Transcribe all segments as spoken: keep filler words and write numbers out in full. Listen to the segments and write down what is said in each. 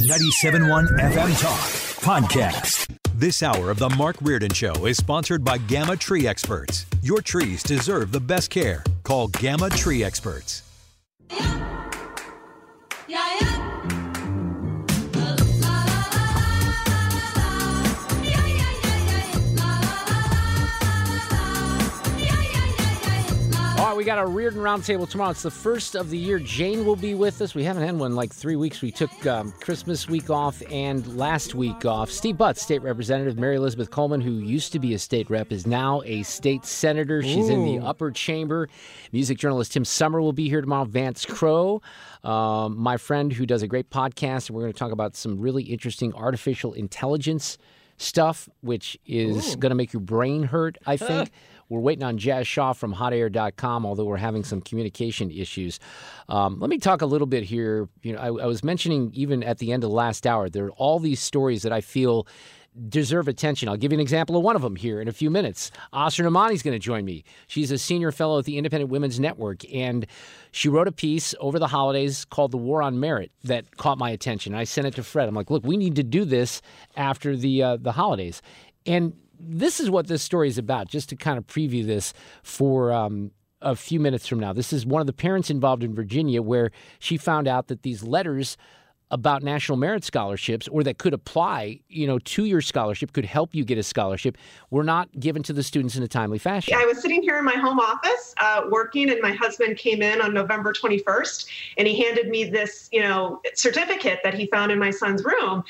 ninety-seven point one F M Talk Podcast. This hour of The Mark Reardon Show is sponsored by Gamma Tree Experts. Your trees deserve the best care. Call Gamma Tree Experts. Yeah. Yeah, yeah. We got our Reardon Roundtable tomorrow. It's the first of the year. Jane will be with us. We haven't had one in like three weeks. We took um, Christmas week off and last week off. Steve Butts, state representative. Mary Elizabeth Coleman, who used to be a state rep, is now a state senator. She's Ooh. in the upper chamber. Music journalist Tim Sommer will be here tomorrow. Vance Crow, um, my friend who does a great podcast. And we're going to talk about some really interesting artificial intelligence stuff, which is going to make your brain hurt, I think. We're waiting on Jazz Shaw from hot air dot com, although we're having some communication issues. Um, let me talk a little bit here. You know, I, I was mentioning even at the end of last hour, there are all these stories that I feel deserve attention. I'll give you an example of one of them here in a few minutes. Asra Nomani is going to join me. She's a senior fellow at the Independent Women's Network, and she wrote a piece over the holidays called The War on Merit that caught my attention. I sent it to Fred. I'm like, look, we need to do this after the uh, the holidays. And this is what this story is about, just to kind of preview this for um, a few minutes from now. This is one of the parents involved in Virginia, where she found out that these letters about National Merit Scholarships, or that could apply, you know, to your scholarship, could help you get a scholarship, were not given to the students in a timely fashion. I was sitting here in my home office uh, working, and my husband came in on November twenty-first, and he handed me this, you know, certificate that he found in my son's room.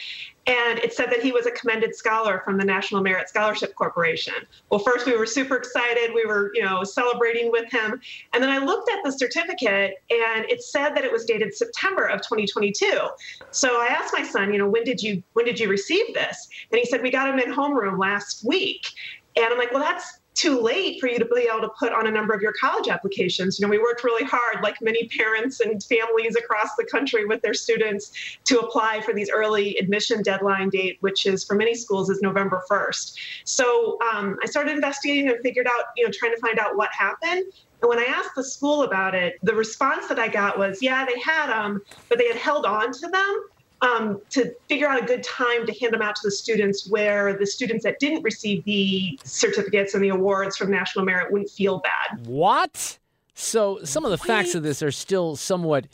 And it said that he was a commended scholar from the National Merit Scholarship Corporation. Well, first we were super excited. We were, you know, celebrating with him. And then I looked at the certificate, and it said that it was dated September of twenty twenty-two. So I asked my son, you know, when did you when did you receive this? And he said, we got him in homeroom last week. And I'm like, well, that's too late for you to be able to put on a number of your college applications. You know, we worked really hard, like many parents and families across the country, with their students to apply for these early admission deadline date, which is for many schools is November first. So um, I started investigating and figured out, you know, trying to find out what happened. And when I asked the school about it, the response that I got was, yeah, they had them, but they had held on to them Um, to figure out a good time to hand them out to the students, where the students that didn't receive the certificates and the awards from National Merit wouldn't feel bad. What? So some of the Wait. facts of this are still somewhat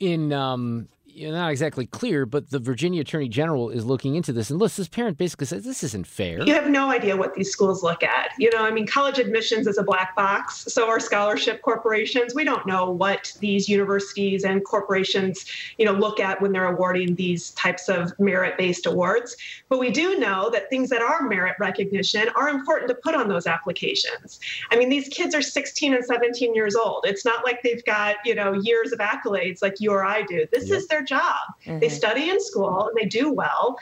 in, um, you know, not exactly clear, but the Virginia Attorney General is looking into this. And listen, this parent basically says, this isn't fair. You have no idea what these schools look at. You know, I mean, college admissions is a black box. So are scholarship corporations. We don't know what these universities and corporations, you know, look at when they're awarding these types of merit-based awards. But we do know that things that are merit recognition are important to put on those applications. I mean, these kids are sixteen and seventeen years old. It's not like they've got, you know, years of accolades like you or I do. This yep. is their job. Mm-hmm. They study in school and they do well,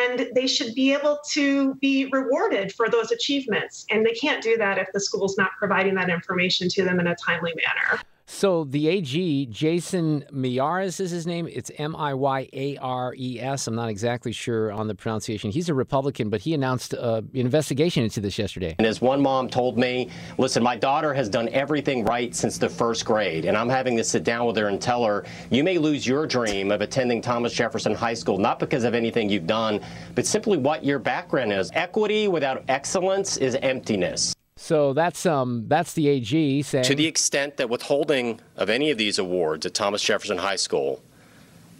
and they should be able to be rewarded for those achievements. And they can't do that if the school's not providing that information to them in a timely manner. So the A G, Jason Miyares is his name. It's M I Y A R E S. I'm not exactly sure on the pronunciation. He's a Republican, but he announced an investigation into this yesterday. And as one mom told me, listen, my daughter has done everything right since the first grade, and I'm having to sit down with her and tell her, you may lose your dream of attending Thomas Jefferson High School, not because of anything you've done, but simply what your background is. Equity without excellence is emptiness. So that's um that's the A G saying, to the extent that withholding of any of these awards at Thomas Jefferson High School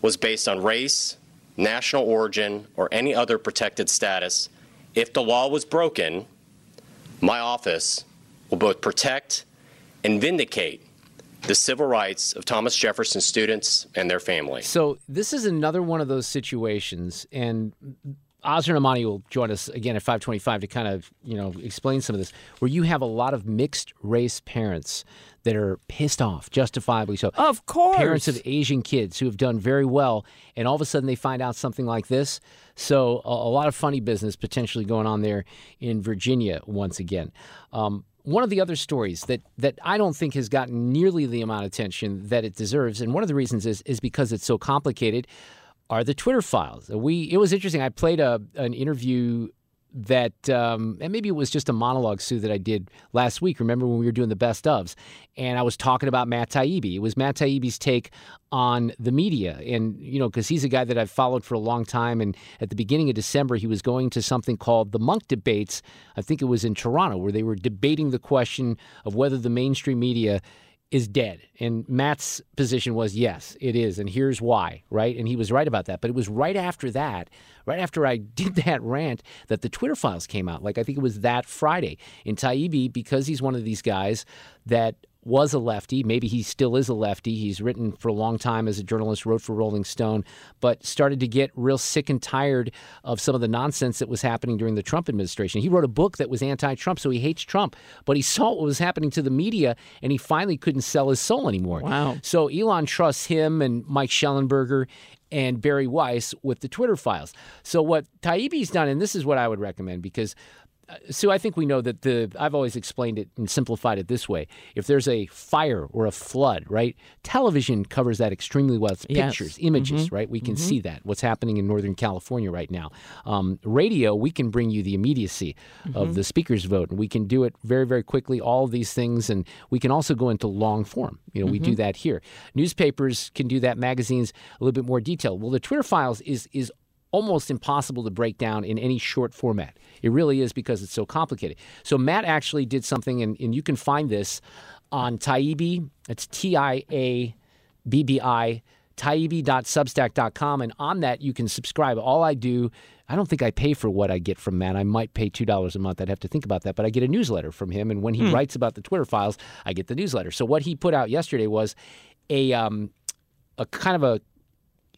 was based on race, national origin, or any other protected status, if the law was broken, my office will both protect and vindicate the civil rights of Thomas Jefferson students and their family. So this is another one of those situations, and Asra Nomani will join us again at five twenty-five to kind of, you know, explain some of this, where you have a lot of mixed-race parents that are pissed off, justifiably so. Of course. Parents of Asian kids who have done very well, and all of a sudden they find out something like this. So a, a lot of funny business potentially going on there in Virginia once again. Um, one of the other stories that, that I don't think has gotten nearly the amount of attention that it deserves, and one of the reasons is, is because it's so complicated, are the Twitter files. We It was interesting. I played a an interview that, um, and maybe it was just a monologue, Sue, that I did last week. Remember when we were doing the best ofs? And I was talking about Matt Taibbi. It was Matt Taibbi's take on the media. And, you know, because he's a guy that I've followed for a long time. And at the beginning of December, he was going to something called the Monk Debates. I think it was in Toronto, where they were debating the question of whether the mainstream media is dead. And Matt's position was, yes, it is. And here's why, right? And he was right about that. But it was right after that, right after I did that rant, that the Twitter files came out. Like, I think it was that Friday. And Taibbi, because he's one of these guys that was a lefty, maybe he still is a lefty, he's written for a long time as a journalist, wrote for Rolling Stone, but started to get real sick and tired of some of the nonsense that was happening during the Trump administration. He wrote a book that was anti-Trump, so he hates Trump, but he saw what was happening to the media, and he finally couldn't sell his soul anymore. Wow. So Elon trusts him and Mike Shellenberger and Barry Weiss with the Twitter files. So what Taibbi's done, and this is what I would recommend, because Sue, so I think we know that the, I've always explained it and simplified it this way. If there's a fire or a flood, right, television covers that extremely well. It's pictures, yes. images, mm-hmm. right? We can mm-hmm. see that, what's happening in Northern California right now. Um, radio, we can bring you the immediacy mm-hmm. of the speaker's vote. And we can do it very, very quickly, all of these things. And we can also go into long form. You know, mm-hmm. we do that here. Newspapers can do that. Magazines, a little bit more detail. Well, the Twitter files is is almost impossible to break down in any short format. It really is, because it's so complicated. So Matt actually did something, and, and you can find this on Taibbi. It's T I A B B I, taibbi dot substack dot com. And on that, you can subscribe. All I do, I don't think I pay for what I get from Matt. I might pay two dollars a month. I'd have to think about that. But I get a newsletter from him. And when he hmm. writes about the Twitter files, I get the newsletter. So what he put out yesterday was a um, a kind of a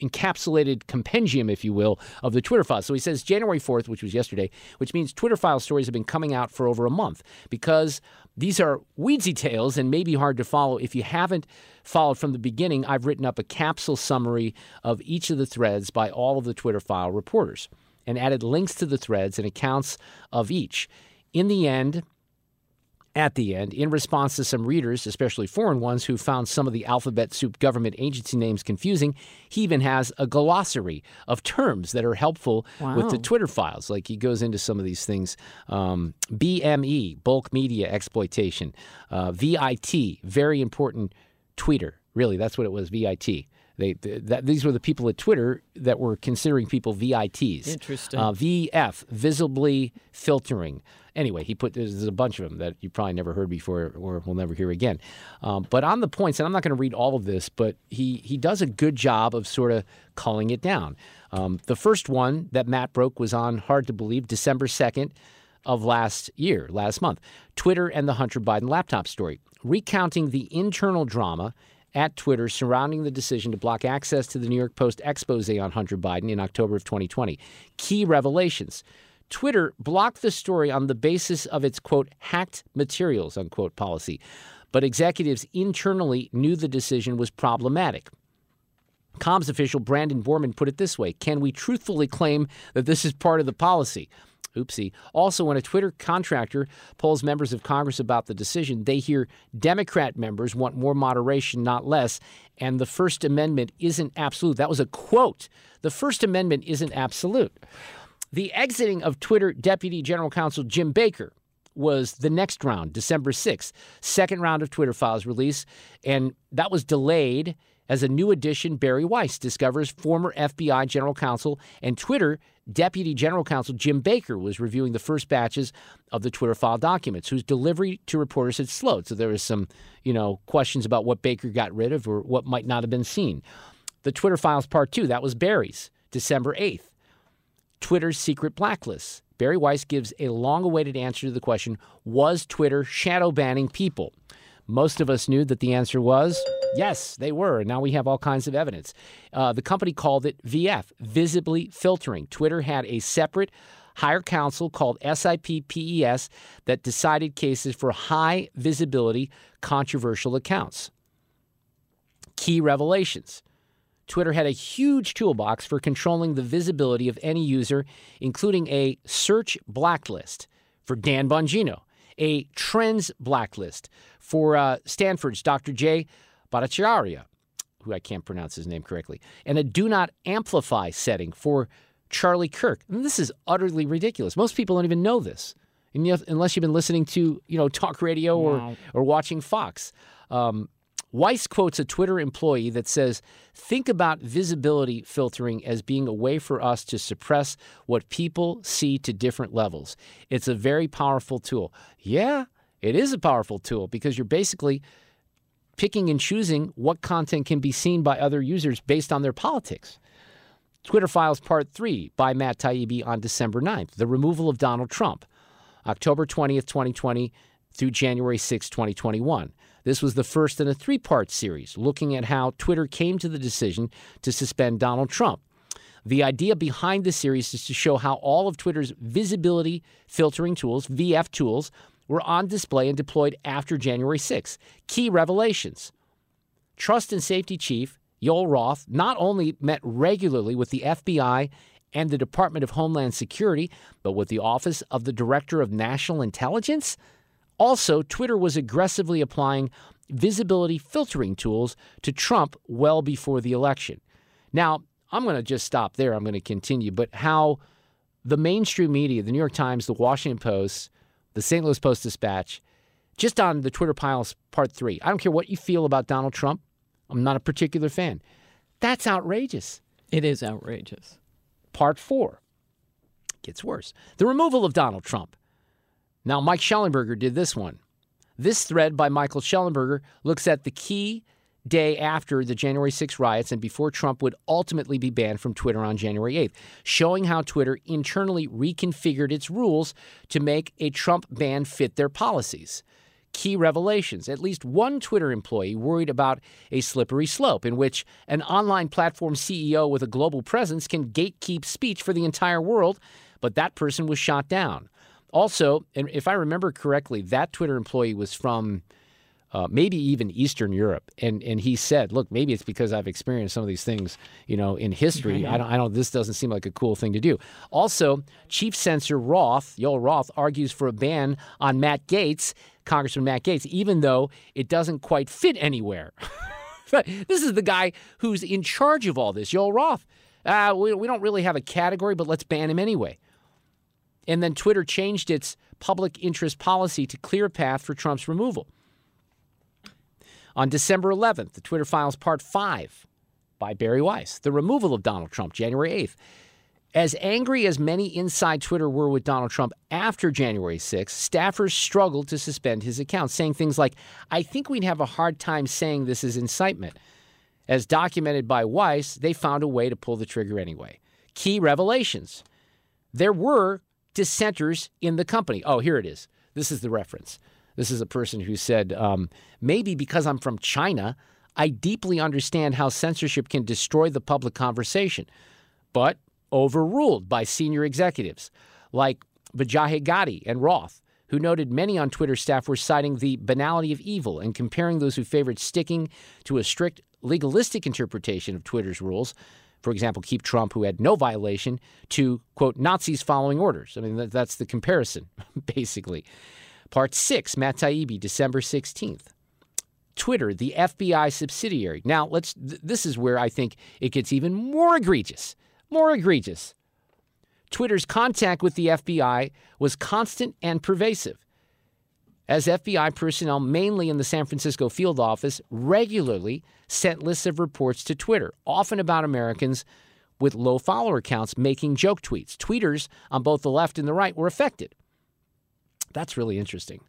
encapsulated compendium, if you will, of the Twitter files. So he says January fourth, which was yesterday, which means Twitter file stories have been coming out for over a month, because these are weedsy tales and maybe hard to follow. If you haven't followed from the beginning, I've written up a capsule summary of each of the threads by all of the Twitter file reporters and added links to the threads and accounts of each. In the end, At the end, in response to some readers, especially foreign ones, who found some of the alphabet soup government agency names confusing, he even has a glossary of terms that are helpful wow. with the Twitter files. Like, he goes into some of these things, um, B M E, bulk media exploitation, uh, V I T, very important tweeter. Really, that's what it was, V I T. They, that, these were the people at Twitter that were considering people V I Ts. Interesting. Uh, V F, visibly filtering. Anyway, he put there's a bunch of them that you probably never heard before or will never hear again. Um, but on the points, and I'm not going to read all of this, but he, he does a good job of sort of calling it down. Um, the first one that Matt broke was on, hard to believe, December second of last year, last month. Twitter and the Hunter Biden laptop story, recounting the internal drama at Twitter surrounding the decision to block access to the New York Post expose on Hunter Biden in October of twenty twenty. Key revelations. Twitter blocked the story on the basis of its, quote, hacked materials, unquote, policy. But executives internally knew the decision was problematic. Comms official Brandon Borrman put it this way. Can we truthfully claim that this is part of the policy? Oopsie. Also, when a Twitter contractor polls members of Congress about the decision, they hear Democrat members want more moderation, not less, and the First Amendment isn't absolute. That was a quote. The First Amendment isn't absolute. The exiting of Twitter Deputy General Counsel Jim Baker was the next round, December sixth, second round of Twitter files release, and that was delayed as a new addition. Barry Weiss discovers former F B I General Counsel and Twitter Deputy General Counsel Jim Baker was reviewing the first batches of the Twitter file documents, whose delivery to reporters had slowed. So there was some, you know, questions about what Baker got rid of or what might not have been seen. The Twitter files part two, that was Barry's. December eighth. Twitter's secret blacklists. Barry Weiss gives a long-awaited answer to the question, was Twitter shadow banning people? Most of us knew that the answer was yes, they were. Now we have all kinds of evidence. Uh, the company called it V F, visibly filtering. Twitter had a separate higher council called SIPPES that decided cases for high visibility controversial accounts. Key revelations. Twitter had a huge toolbox for controlling the visibility of any user, including a search blacklist for Dan Bongino, a trends blacklist for uh, Stanford's Doctor J. Bhattacharya, who I can't pronounce his name correctly, and a do not amplify setting for Charlie Kirk. And this is utterly ridiculous. Most people don't even know this, unless you've been listening to, you know, talk radio or, wow. or watching Fox. Um, Weiss quotes a Twitter employee that says, think about visibility filtering as being a way for us to suppress what people see to different levels. It's a very powerful tool. Yeah, it is a powerful tool because you're basically picking and choosing what content can be seen by other users based on their politics. Twitter Files Part three by Matt Taibbi on December ninth. The removal of Donald Trump, October twentieth, twenty twenty through January sixth, twenty twenty-one. This was the first in a three-part series looking at how Twitter came to the decision to suspend Donald Trump. The idea behind the series is to show how all of Twitter's visibility filtering tools, V F tools, were on display and deployed after January sixth. Key revelations. Trust and Safety Chief Yoel Roth not only met regularly with the F B I and the Department of Homeland Security, but with the Office of the Director of National Intelligence. Also, Twitter was aggressively applying visibility filtering tools to Trump well before the election. Now, I'm going to just stop there. I'm going to continue. But how the mainstream media, the New York Times, the Washington Post, the Saint Louis Post-Dispatch, just on the Twitter Files Part three, I don't care what you feel about Donald Trump. I'm not a particular fan. That's outrageous. It is outrageous. Part four gets worse. The removal of Donald Trump. Now, Mike Shellenberger did this one. This thread by Michael Shellenberger looks at the key day after the January sixth riots and before Trump would ultimately be banned from Twitter on January eighth, showing how Twitter internally reconfigured its rules to make a Trump ban fit their policies. Key revelations. At least one Twitter employee worried about a slippery slope in which an online platform C E O with a global presence can gatekeep speech for the entire world, but that person was shot down. Also, and if I remember correctly, that Twitter employee was from uh, maybe even Eastern Europe, and and he said, "Look, maybe it's because I've experienced some of these things, you know, in history. I don't, I don't. This doesn't seem like a cool thing to do." Also, Chief Censor Roth, Yoel Roth, argues for a ban on Matt Gaetz, Congressman Matt Gaetz, even though it doesn't quite fit anywhere. This is the guy who's in charge of all this, Yoel Roth. Uh, we we don't really have a category, but let's ban him anyway. And then Twitter changed its public interest policy to clear a path for Trump's removal. On December eleventh, the Twitter Files Part five by Barry Weiss, the removal of Donald Trump, January eighth. As angry as many inside Twitter were with Donald Trump after January sixth, staffers struggled to suspend his account, saying things like, I think we'd have a hard time saying this is incitement. As documented by Weiss, they found a way to pull the trigger anyway. Key revelations. There were dissenters in the company. Oh, here it is. This is the reference. This is a person who said, um, maybe because I'm from China, I deeply understand how censorship can destroy the public conversation, but overruled by senior executives like Vijay Gadde and Roth, who noted many on Twitter staff were citing the banality of evil and comparing those who favored sticking to a strict legalistic interpretation of Twitter's rules. For example, keep Trump, who had no violation, to, quote, Nazis following orders. I mean, that's the comparison, basically. Part six, Matt Taibbi, December sixteenth. Twitter, the F B I subsidiary. Now, let's. Th- this is where I think it gets even more egregious, more egregious. Twitter's contact with the F B I was constant and pervasive, as F B I personnel, mainly in the San Francisco field office, regularly sent lists of reports to Twitter, often about Americans with low follower counts making joke tweets. Tweeters on both the left and the right were affected. That's really interesting.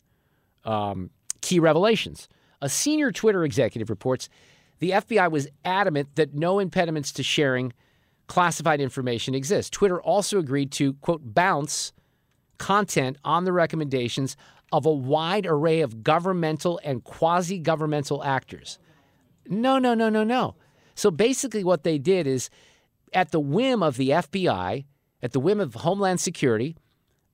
Um, key revelations. A senior Twitter executive reports the F B I was adamant that no impediments to sharing classified information exists. Twitter also agreed to, quote, bounce content on the recommendations of a wide array of governmental and quasi-governmental actors. No, no, no, no, no. So basically what they did is, at the whim of the F B I, at the whim of Homeland Security,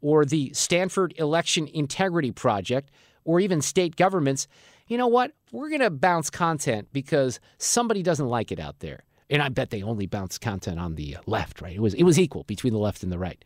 or the Stanford Election Integrity Project, or even state governments, you know what? We're going to bounce content because somebody doesn't like it out there. And I bet they only bounce content on the left, right? It was, it was equal between the left and the right.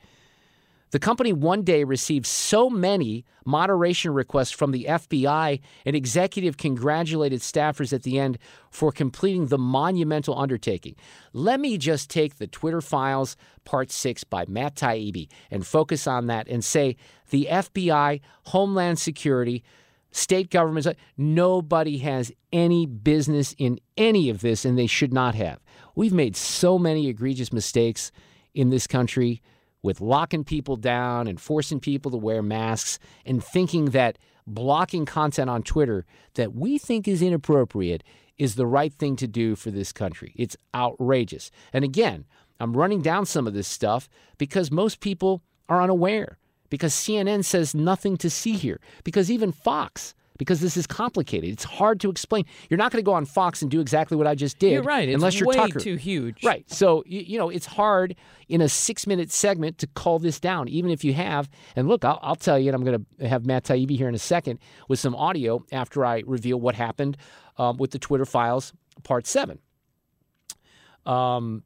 The company one day received so many moderation requests from the F B I, an executive congratulated staffers at the end for completing the monumental undertaking. Let me just take the Twitter Files Part six by Matt Taibbi and focus on that and say the F B I, Homeland Security, state governments, nobody has any business in any of this, and they should not have. We've made so many egregious mistakes in this country with locking people down and forcing people to wear masks and thinking that blocking content on Twitter that we think is inappropriate is the right thing to do for this country. It's outrageous. And again, I'm running down some of this stuff because most people are unaware, because C N N says nothing to see here, because even Fox, because this is complicated. It's hard to explain. You're not going to go on Fox and do exactly what I just did. You're right. It's unless you're way Tucker. Too huge. Right. So, you, you know, it's hard in a six-minute segment to call this down, even if you have. And look, I'll, I'll tell you, and I'm going to have Matt Taibbi here in a second with some audio after I reveal what happened um, with the Twitter Files Part seven. Um,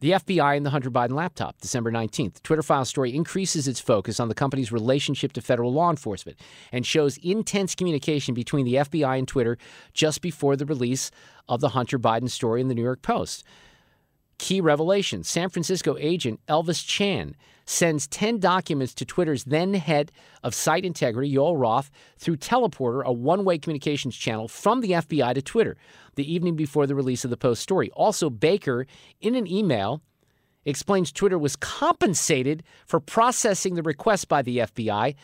the F B I and the Hunter Biden laptop, December nineteenth. The Twitter Files story increases its focus on the company's relationship to federal law enforcement and shows intense communication between the F B I and Twitter just before the release of the Hunter Biden story in the New York Post. Key revelation. San Francisco agent Elvis Chan sends ten documents to Twitter's then head of site integrity, Yoel Roth, through Teleporter, a one-way communications channel from the F B I to Twitter, the evening before the release of the Post story. Also, Baker, in an email, explains Twitter was compensated for processing the request by the F B I,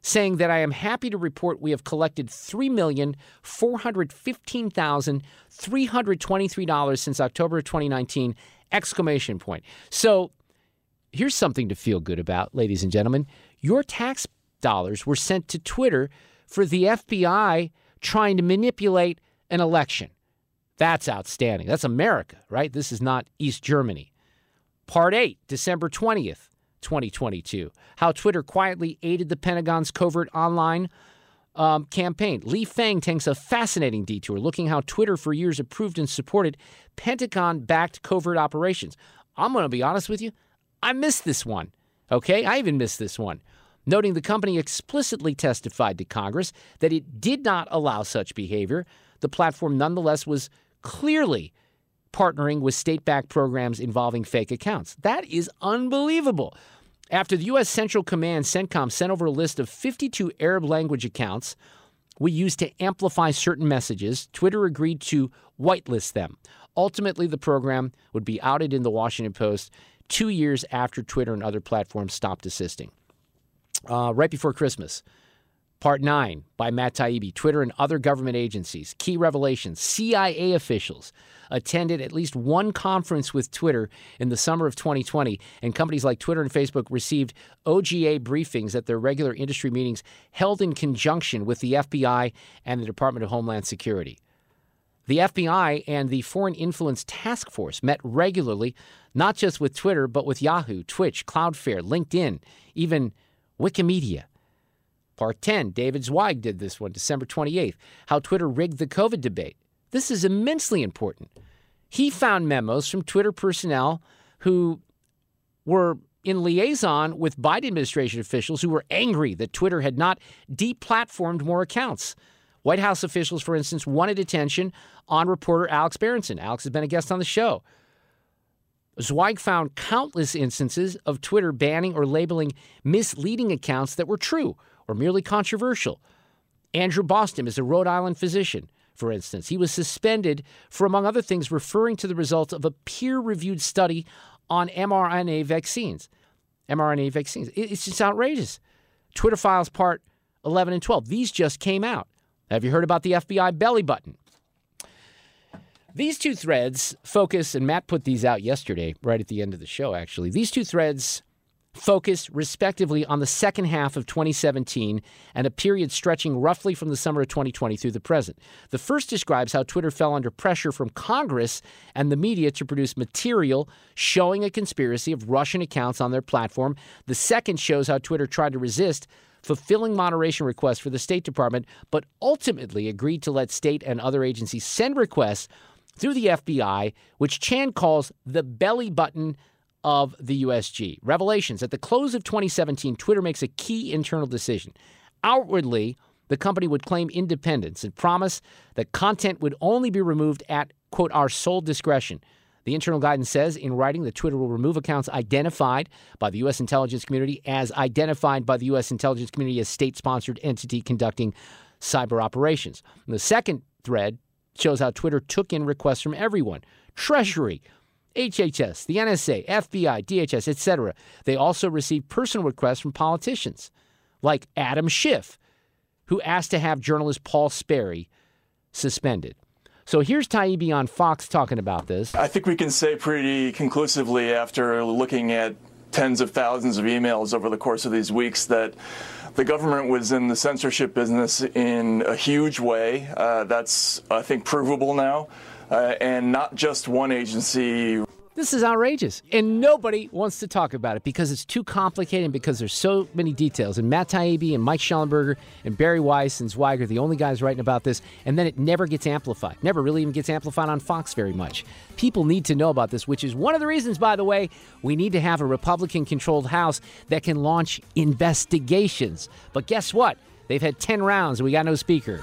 saying that I am happy to report we have collected three million four hundred fifteen thousand three hundred twenty-three dollars since October of twenty nineteen, exclamation point. So here's something to feel good about, ladies and gentlemen. Your tax dollars were sent to Twitter for the F B I trying to manipulate an election. That's outstanding. That's America, right? This is not East Germany. Part eight, December twentieth, twenty twenty-two. How Twitter quietly aided the Pentagon's covert online um, campaign. Li Feng takes a fascinating detour, looking how Twitter for years approved and supported Pentagon-backed covert operations. I'm going to be honest with you. I missed this one. Okay? I even missed this one. Noting the company explicitly testified to Congress that it did not allow such behavior, the platform nonetheless was clearly partnering with state-backed programs involving fake accounts. That is unbelievable. After the U S. Central Command, CENTCOM, sent over a list of fifty-two Arab-language accounts we used to amplify certain messages, Twitter agreed to whitelist them. Ultimately, the program would be outed in the Washington Post two years after Twitter and other platforms stopped assisting. Uh, right before Christmas, Part nine by Matt Taibbi, Twitter and other government agencies. Key revelations. C I A officials attended at least one conference with Twitter in the summer of twenty twenty, and companies like Twitter and Facebook received O G A briefings at their regular industry meetings held in conjunction with the F B I and the Department of Homeland Security. The F B I and the Foreign Influence Task Force met regularly, not just with Twitter, but with Yahoo, Twitch, Cloudflare, LinkedIn, even Wikimedia. Part ten, David Zweig did this one, December twenty-eighth, how Twitter rigged the COVID debate. This is immensely important. He found memos from Twitter personnel who were in liaison with Biden administration officials who were angry that Twitter had not deplatformed more accounts. White House officials, for instance, wanted attention on reporter Alex Berenson. Alex has been a guest on the show. Zweig found countless instances of Twitter banning or labeling misleading accounts that were true or merely controversial. Andrew Boston is a Rhode Island physician, for instance. He was suspended for, among other things, referring to the results of a peer-reviewed study on mRNA vaccines. mRNA vaccines. It's just outrageous. Twitter Files Part eleven and twelve. These just came out. Have you heard about the F B I belly button? These two threads focus, and Matt put these out yesterday, right at the end of the show, actually. These two threads focus respectively on the second half of twenty seventeen and a period stretching roughly from the summer of twenty twenty through the present. The first describes how Twitter fell under pressure from Congress and the media to produce material showing a conspiracy of Russian accounts on their platform. The second shows how Twitter tried to resist fulfilling moderation requests for the State Department, but ultimately agreed to let state and other agencies send requests through the F B I, which Chan calls the belly button of the U S G. Revelations. At the close of twenty seventeen, Twitter makes a key internal decision. Outwardly, the company would claim independence and promise that content would only be removed at, quote, our sole discretion. The internal guidance says in writing that Twitter will remove accounts identified by the U S intelligence community as identified by the U S intelligence community as state-sponsored entity conducting cyber operations. And the second thread shows how Twitter took in requests from everyone. Treasury, H H S, the N S A, F B I, D H S, et cetera. They also received personal requests from politicians like Adam Schiff, who asked to have journalist Paul Sperry suspended. So here's Taibbi on Fox talking about this. I think we can say pretty conclusively after looking at tens of thousands of emails over the course of these weeks that the government was in the censorship business in a huge way. Uh, that's, I think, provable now. Uh, and not just one agency. This is outrageous. And nobody wants to talk about it because it's too complicated and because there's so many details. And Matt Taibbi and Mike Shellenberger and Barry Weiss and Zweig are the only guys writing about this. And then it never gets amplified. Never really even gets amplified on Fox very much. People need to know about this, which is one of the reasons, by the way, we need to have a Republican-controlled House that can launch investigations. But guess what? They've had ten rounds and we got no speaker.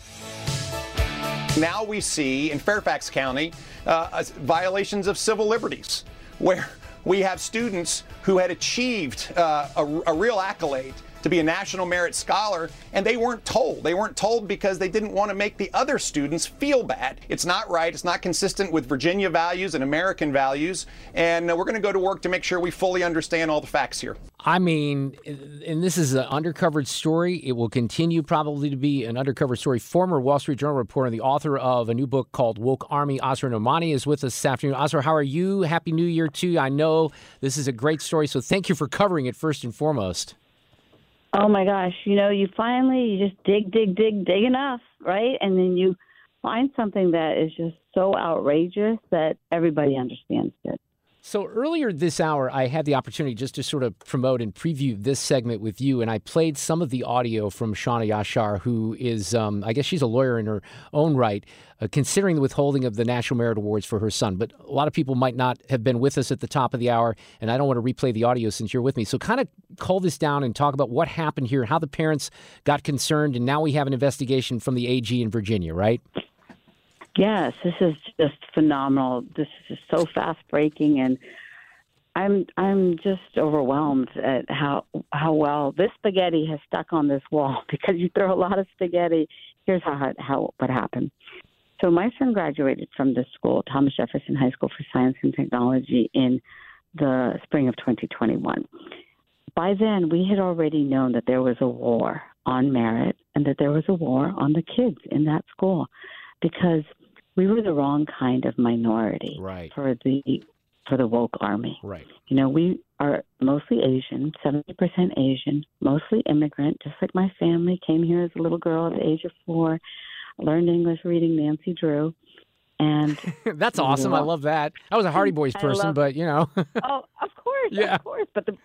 Now we see in Fairfax County uh, violations of civil liberties, where we have students who had achieved uh, a, a real accolade to be a National Merit Scholar, and they weren't told. They weren't told because they didn't want to make the other students feel bad. It's not right. It's not consistent with Virginia values and American values, and uh, we're going to go to work to make sure we fully understand all the facts here. I mean, and this is an undercovered story. It will continue probably to be an undercover story. Former Wall Street Journal reporter and the author of a new book called Woke Army, Asra Nomani, is with us this afternoon. Asra, how are you? Happy New Year to you. I know this is a great story, so thank you for covering it first and foremost. Oh, my gosh. You know, you finally, you just dig, dig, dig, dig enough, right? And then you find something that is just so outrageous that everybody understands it. So earlier this hour, I had the opportunity just to sort of promote and preview this segment with you, and I played some of the audio from Shauna Yashar, who is, um, I guess she's a lawyer in her own right, uh, considering the withholding of the National Merit Awards for her son. But a lot of people might not have been with us at the top of the hour, and I don't want to replay the audio since you're with me. So kind of cull this down and talk about what happened here, how the parents got concerned, and now we have an investigation from the A G in Virginia, right? Yes, this is just phenomenal. This is just so fast-breaking, and I'm I'm just overwhelmed at how how well this spaghetti has stuck on this wall. Because you throw a lot of spaghetti, here's how how what happened. So my son graduated from this school, Thomas Jefferson High School for Science and Technology, in the spring of twenty twenty-one. By then, we had already known that there was a war on merit and that there was a war on the kids in that school because we were the wrong kind of minority right. for the for the woke army. Right. You know, we are mostly Asian, seventy percent Asian, mostly immigrant, just like my family. Came here as a little girl at the age of four, learned English reading Nancy Drew. And that's awesome. You know, I love that. I was a Hardy Boys person, love, but, you know. Oh, of course. Yeah. Of course. But the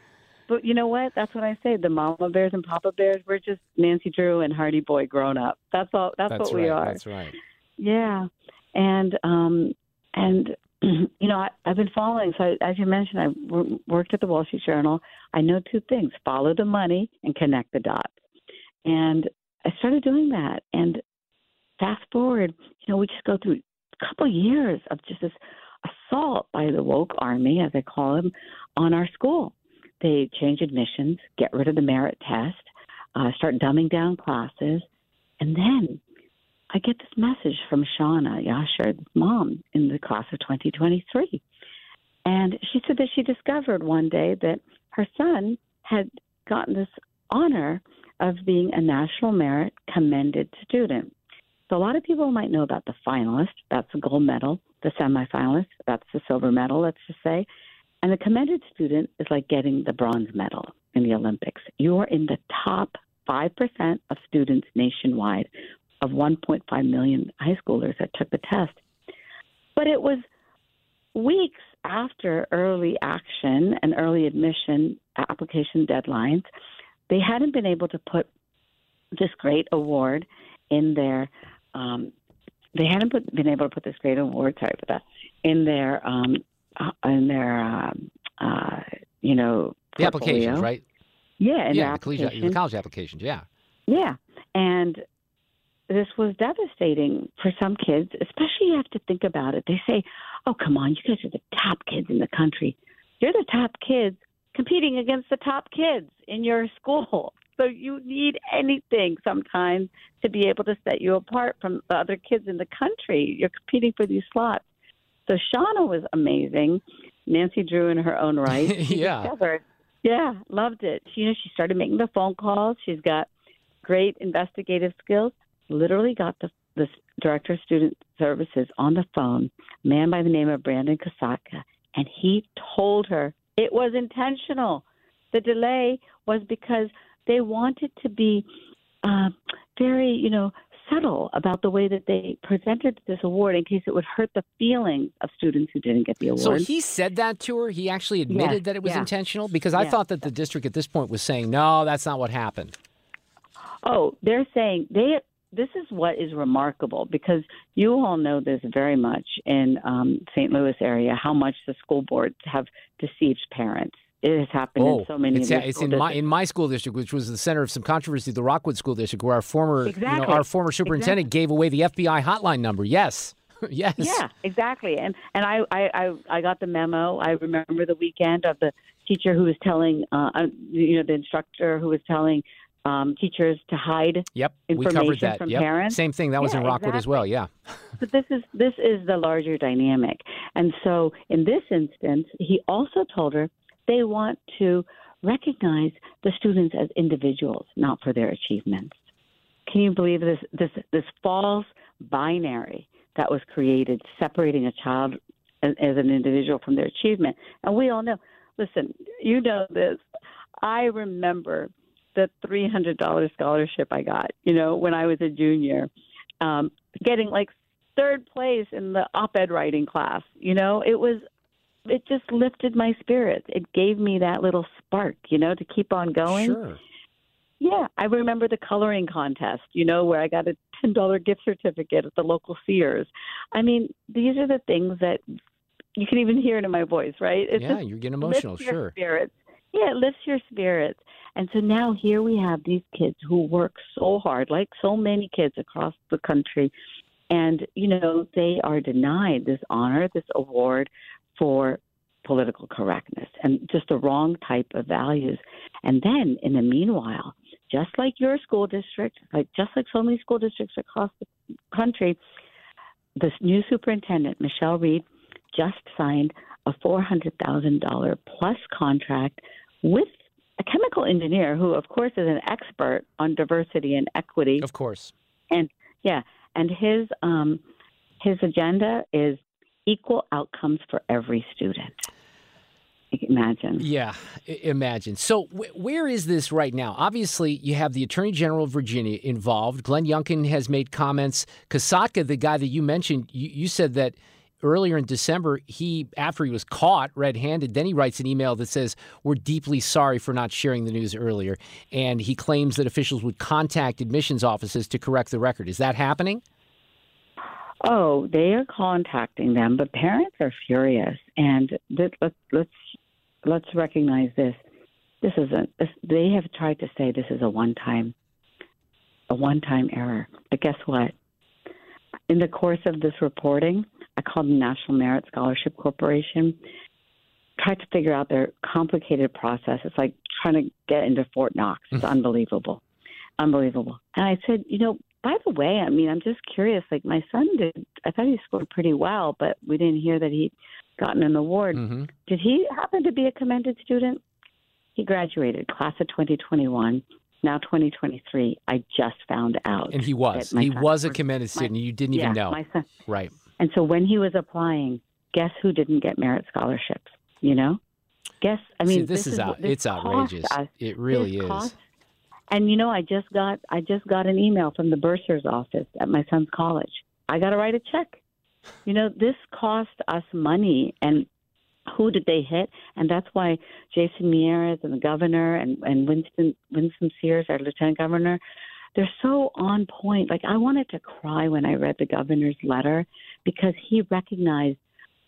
But you know what? That's what I say. The mama bears and papa bears, we're just Nancy Drew and Hardy Boy grown up. That's all. That's, that's what right, we are. That's right. Yeah. And, um, and you know, I, I've been following. So I, as you mentioned, I w- worked at the Wall Street Journal. I know two things: follow the money and connect the dots. And I started doing that. And fast forward, you know, we just go through a couple years of just this assault by the woke army, as I call them, on our school. They change admissions, get rid of the merit test, uh, start dumbing down classes. And then I get this message from Shauna, Yashar's mom, in the class of twenty twenty-three. And she said that she discovered one day that her son had gotten this honor of being a National Merit Commended student. So a lot of people might know about the finalist. That's the gold medal. The semifinalist, that's the silver medal, let's just say. And the commended student is like getting the bronze medal in the Olympics. You are in the top five percent of students nationwide of one point five million high schoolers that took the test. But it was weeks after early action and early admission application deadlines. They hadn't been able to put this great award in their um, – they hadn't put, been able to put this great award, sorry for that, in their um, – in their, um, uh, you know, the portfolio. Applications, right? Yeah, in yeah, the college, the college applications, yeah, yeah. And this was devastating for some kids, especially. You have to think about it. They say, "Oh, come on, you guys are the top kids in the country. You're the top kids competing against the top kids in your school. So you need anything sometimes to be able to set you apart from the other kids in the country. You're competing for these slots." So Shauna was amazing. Nancy Drew in her own right. yeah. Discovered. Yeah, loved it. She, you know, she started making the phone calls. She's got great investigative skills. Literally got the, the director of student services on the phone, a man by the name of Brandon Kasaka, and he told her it was intentional. The delay was because they wanted to be uh, very, you know, subtle about the way that they presented this award in case it would hurt the feelings of students who didn't get the award. So he said that to her? He actually admitted yes, that it was yeah. intentional? Because I yeah. thought that the district at this point was saying, no, that's not what happened. Oh, they're saying they. This is what is remarkable, because you all know this very much in um, Saint Louis area, how much the school boards have deceived parents. It has happened oh, in so many it's, of these it's in my in my school district, which was the center of some controversy, the Rockwood School District, where our former exactly. you know, our former superintendent exactly. gave away the F B I hotline number. Yes. yes. Yeah, exactly. And and I, I, I got the memo. I remember the weekend of the teacher who was telling, uh, you know, the instructor who was telling um, teachers to hide yep, information we covered that. From yep. parents. Same thing. That was yeah, in Rockwood exactly. as well. Yeah. But this is this is the larger dynamic. And so in this instance, he also told her, they want to recognize the students as individuals, not for their achievements. Can you believe this this, this false binary that was created, separating a child as, as an individual from their achievement? And we all know, listen, you know this. I remember the three hundred dollars scholarship I got, you know, when I was a junior, um, getting like third place in the op-ed writing class. You know, it was It just lifted my spirits. It gave me that little spark, you know, to keep on going. Sure. Yeah. I remember the coloring contest, you know, where I got a ten dollars gift certificate at the local Sears. I mean, these are the things that you can even hear it in my voice, right? It's yeah, you're getting emotional, sure. Your spirits. Yeah, it lifts your spirits. And so now here we have these kids who work so hard, like so many kids across the country. And, you know, they are denied this honor, this award, for political correctness and just the wrong type of values. And then in the meanwhile, just like your school district, like just like so many school districts across the country, the new superintendent, Michelle Reed, just signed a four hundred thousand dollars plus contract with a chemical engineer who, of course, is an expert on diversity and equity. Of course. And yeah, and his um, his agenda is equal outcomes for every student. Imagine. Yeah, imagine. So w- where is this right now? Obviously, you have the Attorney General of Virginia involved. Glenn Youngkin has made comments. Kasatka, the guy that you mentioned, you, you said that earlier in December, he, after he was caught red-handed, then he writes an email that says, we're deeply sorry for not sharing the news earlier. And he claims that officials would contact admissions offices to correct the record. Is that happening? Oh, they are contacting them, but parents are furious. And th- let's, let's let's recognize this. This isn't. They have tried to say this is a one-time, a one-time error. But guess what? In the course of this reporting, I called the National Merit Scholarship Corporation, tried to figure out their complicated process. It's like trying to get into Fort Knox. It's unbelievable, unbelievable. And I said, you know, by the way, I mean, I'm just curious. Like, my son did, I thought he scored pretty well, but we didn't hear that he'd gotten an award. Mm-hmm. Did he happen to be a commended student? He graduated, class of twenty twenty-one, now twenty twenty-three. I just found out. And he was. He was a commended student. My, you didn't even yeah, know. My son. Right. And so when he was applying, guess who didn't get merit scholarships? You know? Guess. I mean, See, this, this is, is out, this it's outrageous. Us. It really this is. And, you know, I just got I just got an email from the bursar's office at my son's college. I got to write a check. You know, this cost us money. And who did they hit? And that's why Jason Miyares and the governor and, and Winston Winston Sears, our lieutenant governor, they're so on point. Like, I wanted to cry when I read the governor's letter, because he recognized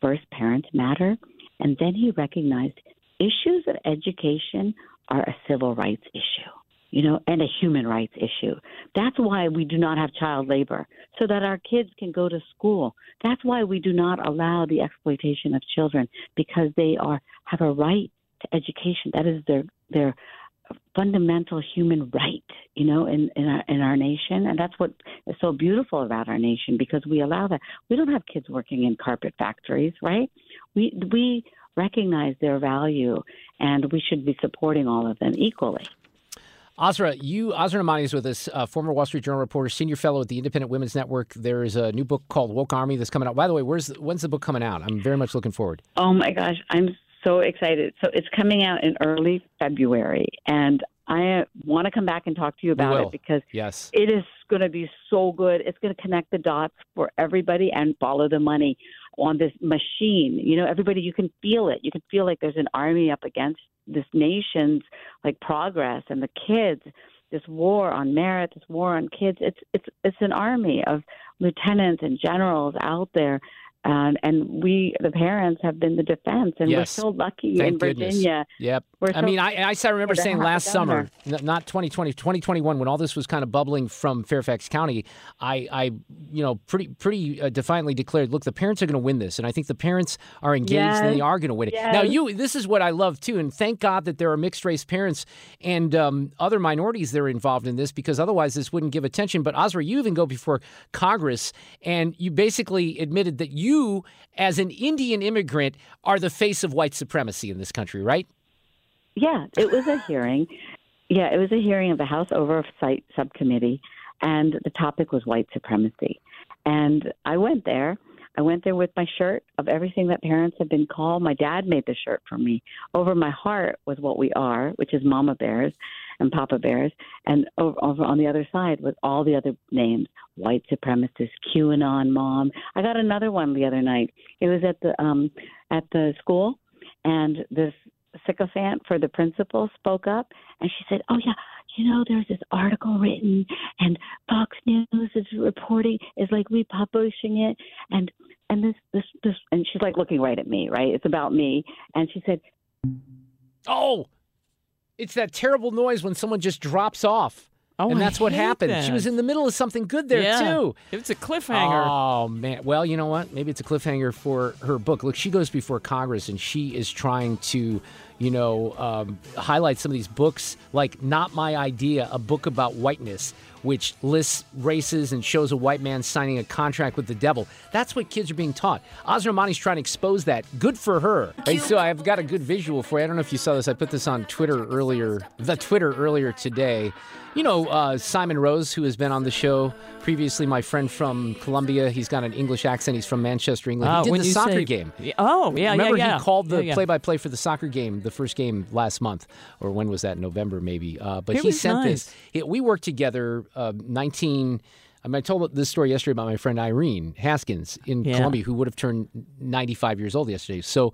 first parents matter, and then he recognized issues of education are a civil rights issue. You know, and a human rights issue. That's why we do not have child labor, so that our kids can go to school. That's why we do not allow the exploitation of children, because they are have a right to education. That is their their fundamental human right, you know, in, in, our, in our nation. And that's what is so beautiful about our nation, because we allow that. We don't have kids working in carpet factories, right? We we recognize their value, and we should be supporting all of them equally. Asra, you, Asra Nomani is with us, uh, former Wall Street Journal reporter, senior fellow at the Independent Women's Network. There is a new book called Woke Army that's coming out. By the way, where's the, when's the book coming out? I'm very much looking forward. Oh, my gosh. I'm so excited. So it's coming out in early February, and I want to come back and talk to you about it, because yes. It is going to be so good. It's going to connect the dots for everybody and follow the money on this machine. You know, everybody, you can feel it. You can feel like there's an army up against this nation's like progress and the kids, this war on merit, this war on kids. It's it's it's an army of lieutenants and generals out there. And, and we, the parents, have been the defense, and yes. we're so lucky Thank in Virginia. Goodness. Yep. We're so I mean, I, I remember saying last summer, n- not twenty twenty, twenty twenty-one, when all this was kind of bubbling from Fairfax County, I, I you know, pretty pretty uh, defiantly declared, look, the parents are going to win this, and I think the parents are engaged yes. and they are going to win it. Yes. Now, you, this is what I love too, and thank God that there are mixed race parents and um, other minorities that are involved in this, because otherwise this wouldn't give attention. But Asra, you even go before Congress, and you basically admitted that you. You, as an Indian immigrant, are the face of white supremacy in this country, right? Yeah, it was a hearing. Yeah, it was a hearing of the House Oversight Subcommittee, and the topic was white supremacy. And I went there. I went there with my shirt of everything that parents have been called. My dad made the shirt for me. Over my heart was what we are, which is mama bears and papa bears. And over, over on the other side was all the other names, white supremacists, QAnon mom. I got another one the other night. It was at the um, at the school, and this sycophant for the principal spoke up, and she said, oh, yeah. You know, there's this article written, and Fox News is reporting, is like republishing it, and and this this this, and she's like looking right at me, right? It's about me, and she said, "Oh, it's that terrible noise when someone just drops off." Oh, and that's I what happened. That. She was in the middle of something good there, yeah. too. It's a cliffhanger. Oh, man. Well, you know what? Maybe it's a cliffhanger for her book. Look, she goes before Congress, and she is trying to you know, um, highlight some of these books, like Not My Idea, a book about whiteness, which lists races and shows a white man signing a contract with the devil. That's what kids are being taught. Asra Nomani's trying to expose that. Good for her. Hey, so I've got a good visual for you. I don't know if you saw this. I put this on Twitter earlier, the Twitter earlier today. You know, uh, Simon Rose, who has been on the show previously, my friend from Columbia. He's got an English accent. He's from Manchester, England. Uh, he did the soccer say... game. Oh, yeah, Remember, yeah, yeah. Remember, he called the yeah, yeah. play-by-play for the soccer game, the first game last month. Or when was that? November, maybe. Uh, but it he sent nice. this. It, we worked together uh, nineteen... I mean, I told this story yesterday about my friend Irene Haskins in yeah. Columbia, who would have turned ninety-five years old yesterday. So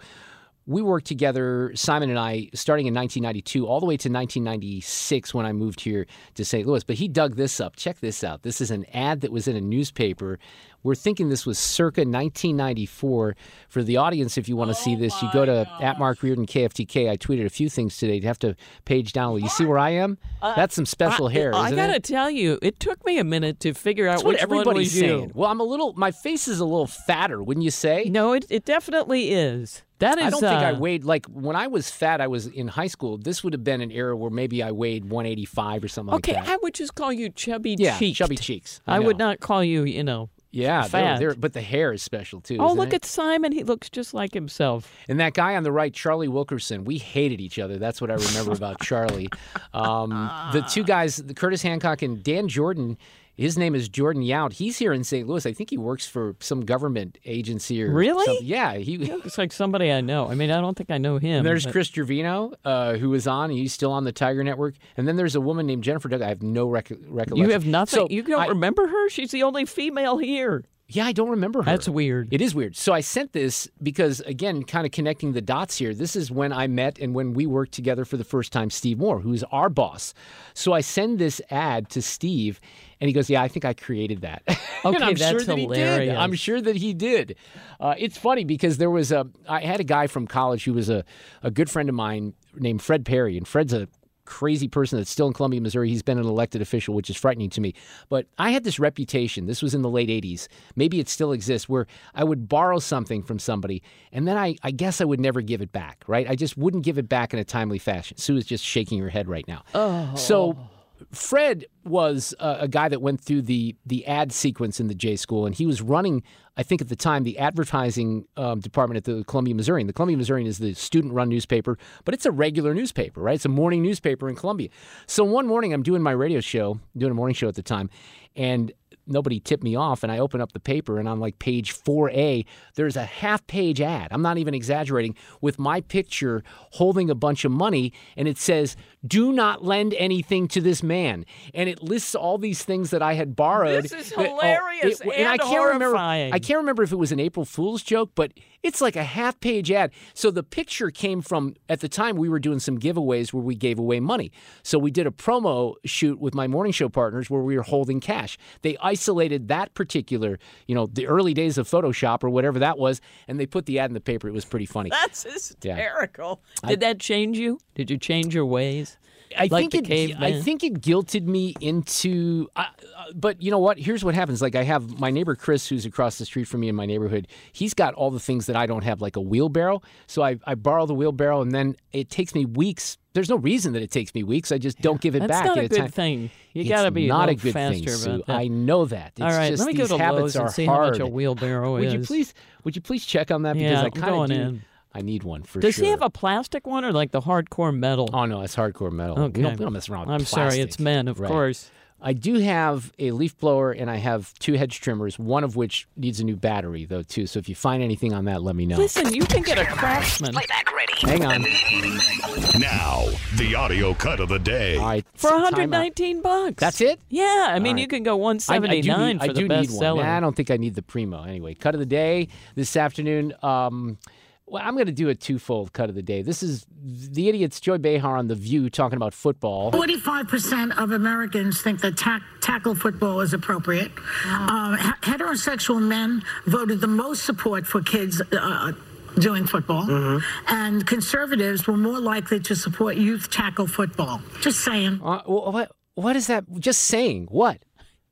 we worked together, Simon and I, starting in nineteen ninety-two all the way to nineteen ninety-six when I moved here to Saint Louis. But he dug this up. Check this out. This is an ad that was in a newspaper. We're thinking this was circa nineteen ninety-four. For the audience, if you want to oh see this, you go to at Mark Reardon K F T K. I tweeted a few things today. You have to page down a little. You see where I am? Uh, That's some special I, hair, I, isn't I gotta it? tell you, it took me a minute to figure out That's which what everybody's one was saying. You. Well, I'm a little. My face is a little fatter, wouldn't you say? No, it it definitely is. That is, I don't uh, think I weighed, like, when I was fat, I was in high school, this would have been an era where maybe I weighed one eighty-five or something okay, like that. Okay, I would just call you chubby yeah, cheeks. Yeah, chubby cheeks. I, I would not call you, you know, yeah, fat. They're, they're, but the hair is special, too. Oh, look it? at Simon. He looks just like himself. And that guy on the right, Charlie Wilkerson, we hated each other. That's what I remember about Charlie. Um, the two guys, Curtis Hancock and Dan Jordan. His name is Jordan Yount. He's here in Saint Louis. I think he works for some government agency or really? Something. Yeah, he looks like somebody I know. I mean, I don't think I know him. And there's but... Chris Gervino, uh, who is on. He's still on the Tiger Network. And then there's a woman named Jennifer Doug. I have no rec- recollection. You have nothing. So you don't I... remember her? She's the only female here. Yeah, I don't remember her. That's weird. It is weird. So I sent this because, again, kind of connecting the dots here. This is when I met and when we worked together for the first time, Steve Moore, who's our boss. So I send this ad to Steve, and he goes, yeah, I think I created that. Okay, I'm that's sure that hilarious. He did. I'm sure that he did. Uh, it's funny because there was a – I had a guy from college who was a, a good friend of mine named Fred Perry, and Fred's a – crazy person that's still in Columbia, Missouri. He's been an elected official, which is frightening to me. But I had this reputation. This was in the late eighties. Maybe it still exists, where I would borrow something from somebody, and then I, I guess I would never give it back, right? I just wouldn't give it back in a timely fashion. Sue is just shaking her head right now. Oh. So Fred was a, a guy that went through the the ad sequence in the J School, and he was running, I think at the time, the advertising um, department at the Columbia Missourian. The Columbia Missourian is the student-run newspaper, but it's a regular newspaper, right? It's a morning newspaper in Columbia. So one morning, I'm doing my radio show, doing a morning show at the time, and nobody tipped me off, and I open up the paper, and on like page four A, there's a half-page ad, I'm not even exaggerating, with my picture holding a bunch of money, and it says, do not lend anything to this man. And it lists all these things that I had borrowed. This is hilarious it, oh, it, and, and I can't horrifying. Remember, I can't remember if it was an April Fool's joke, but it's like a half-page ad. So the picture came from, at the time, we were doing some giveaways where we gave away money. So we did a promo shoot with my morning show partners where we were holding cash. They isolated that particular, you know, the early days of Photoshop or whatever that was, and they put the ad in the paper. It was pretty funny. That's hysterical. Yeah. Did I, that change you? Did you change your ways? I like think it. I think it guilted me into. Uh, uh, but you know what? Here's what happens. Like I have my neighbor Chris, who's across the street from me in my neighborhood. He's got all the things that I don't have, like a wheelbarrow. So I, I borrow the wheelbarrow, and then it takes me weeks. There's no reason that it takes me weeks. I just don't give it that's back. That's not a good time. thing. You got to be not a, a good faster thing, about Sue. That. I know that. It's all right, just let me these go to Lowe's and see hard. how much a wheelbarrow is. Would you please? Would you please check on that? Yeah, because I kind of do. In. I need one for Does sure. Does he have a plastic one or like the hardcore metal? Oh, no, it's hardcore metal. Okay. We don't, we don't mess around with I'm plastic. I'm sorry, it's men, of right. course. I do have a leaf blower and I have two hedge trimmers, one of which needs a new battery, though, too. So if you find anything on that, let me know. Listen, you can get a Craftsman. Playback ready. Hang on. Now, the audio cut of the day. All right. For one hundred nineteen bucks. That's it? Yeah. I mean, right. you can go one seventy-nine I, I do need, for I the do best need one. Selling. Nah, I don't think I need the Primo. Anyway, cut of the day this afternoon. Um... Well, I'm going to do a twofold cut of the day. This is the idiot's Joy Behar on The View talking about football. forty-five percent of Americans think that tack, tackle football is appropriate. Wow. Uh, heterosexual men voted the most support for kids uh, doing football. Mm-hmm. And conservatives were more likely to support youth tackle football. Just saying. Uh, what, what is that? Just saying what?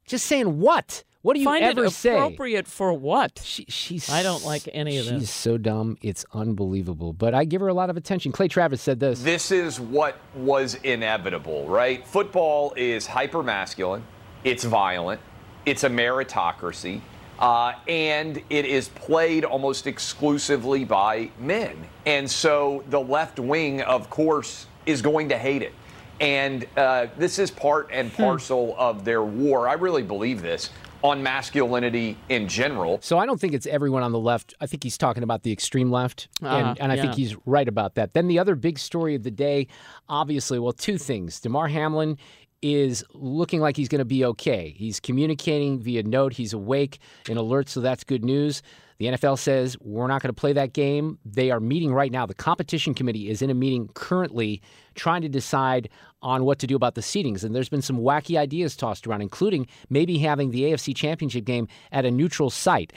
Just saying what? What do you Find ever say? Appropriate for what? She, she's. I don't like any of this. She's so dumb. It's unbelievable. But I give her a lot of attention. Clay Travis said this. This is what was inevitable, right? Football is hyper-masculine. It's violent. It's a meritocracy. Uh, and it is played almost exclusively by men. And so the left wing, of course, is going to hate it. And uh, this is part and parcel hmm. of their war. I really believe this. On masculinity in general. So I don't think it's everyone on the left. I think he's talking about the extreme left, uh, and, and I yeah. think he's right about that. Then the other big story of the day, obviously, well, two things. Damar Hamlin is looking like he's going to be okay. He's communicating via note. He's awake and alert, so that's good news. The N F L says we're not going to play that game. They are meeting right now. The competition committee is in a meeting currently trying to decide on what to do about the seedings. And there's been some wacky ideas tossed around, including maybe having the A F C Championship game at a neutral site.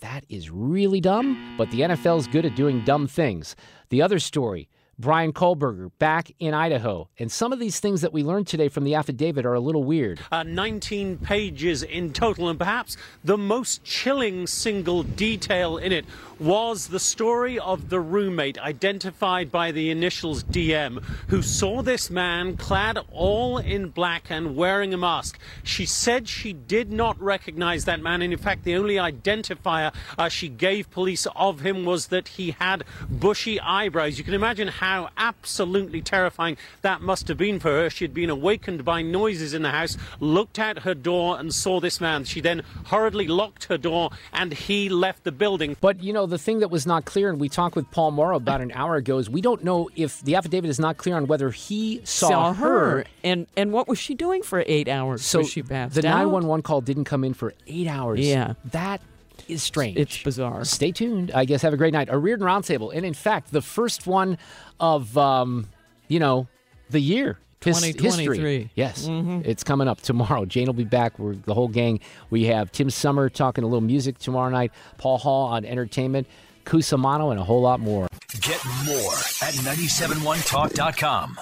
That is really dumb, but the N F L's good at doing dumb things. The other story, Brian Kohlberger back in Idaho. And some of these things that we learned today from the affidavit are a little weird. Uh, nineteen pages in total, and perhaps the most chilling single detail in it was the story of the roommate identified by the initials D M, who saw this man clad all in black and wearing a mask. She said she did not recognize that man, and in fact the only identifier uh, she gave police of him was that he had bushy eyebrows. You can imagine how How absolutely terrifying that must have been for her. She had been awakened by noises in the house, looked out her door and saw this man. She then hurriedly locked her door and he left the building. But, you know, the thing that was not clear, and we talked with Paul Morrow about an hour ago, is we don't know if the affidavit is not clear on whether he saw, saw her. her. And and what was she doing for eight hours? So she passed the nine one one call didn't come in for eight hours. Yeah. That is strange. It's bizarre. Stay tuned. I guess have a great night. A Reardon Roundtable. And in fact, the first one of, um, you know, the year. twenty twenty-three. Yes. Mm-hmm. It's coming up tomorrow. Jane will be back. We're the whole gang. We have Tim Sommer talking a little music tomorrow night. Paul Hall on entertainment. Cusimano and a whole lot more. Get more at nine seven one talk dot com.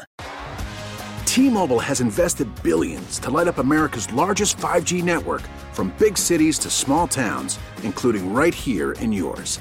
T-Mobile has invested billions to light up America's largest five G network, from big cities to small towns, including right here in yours.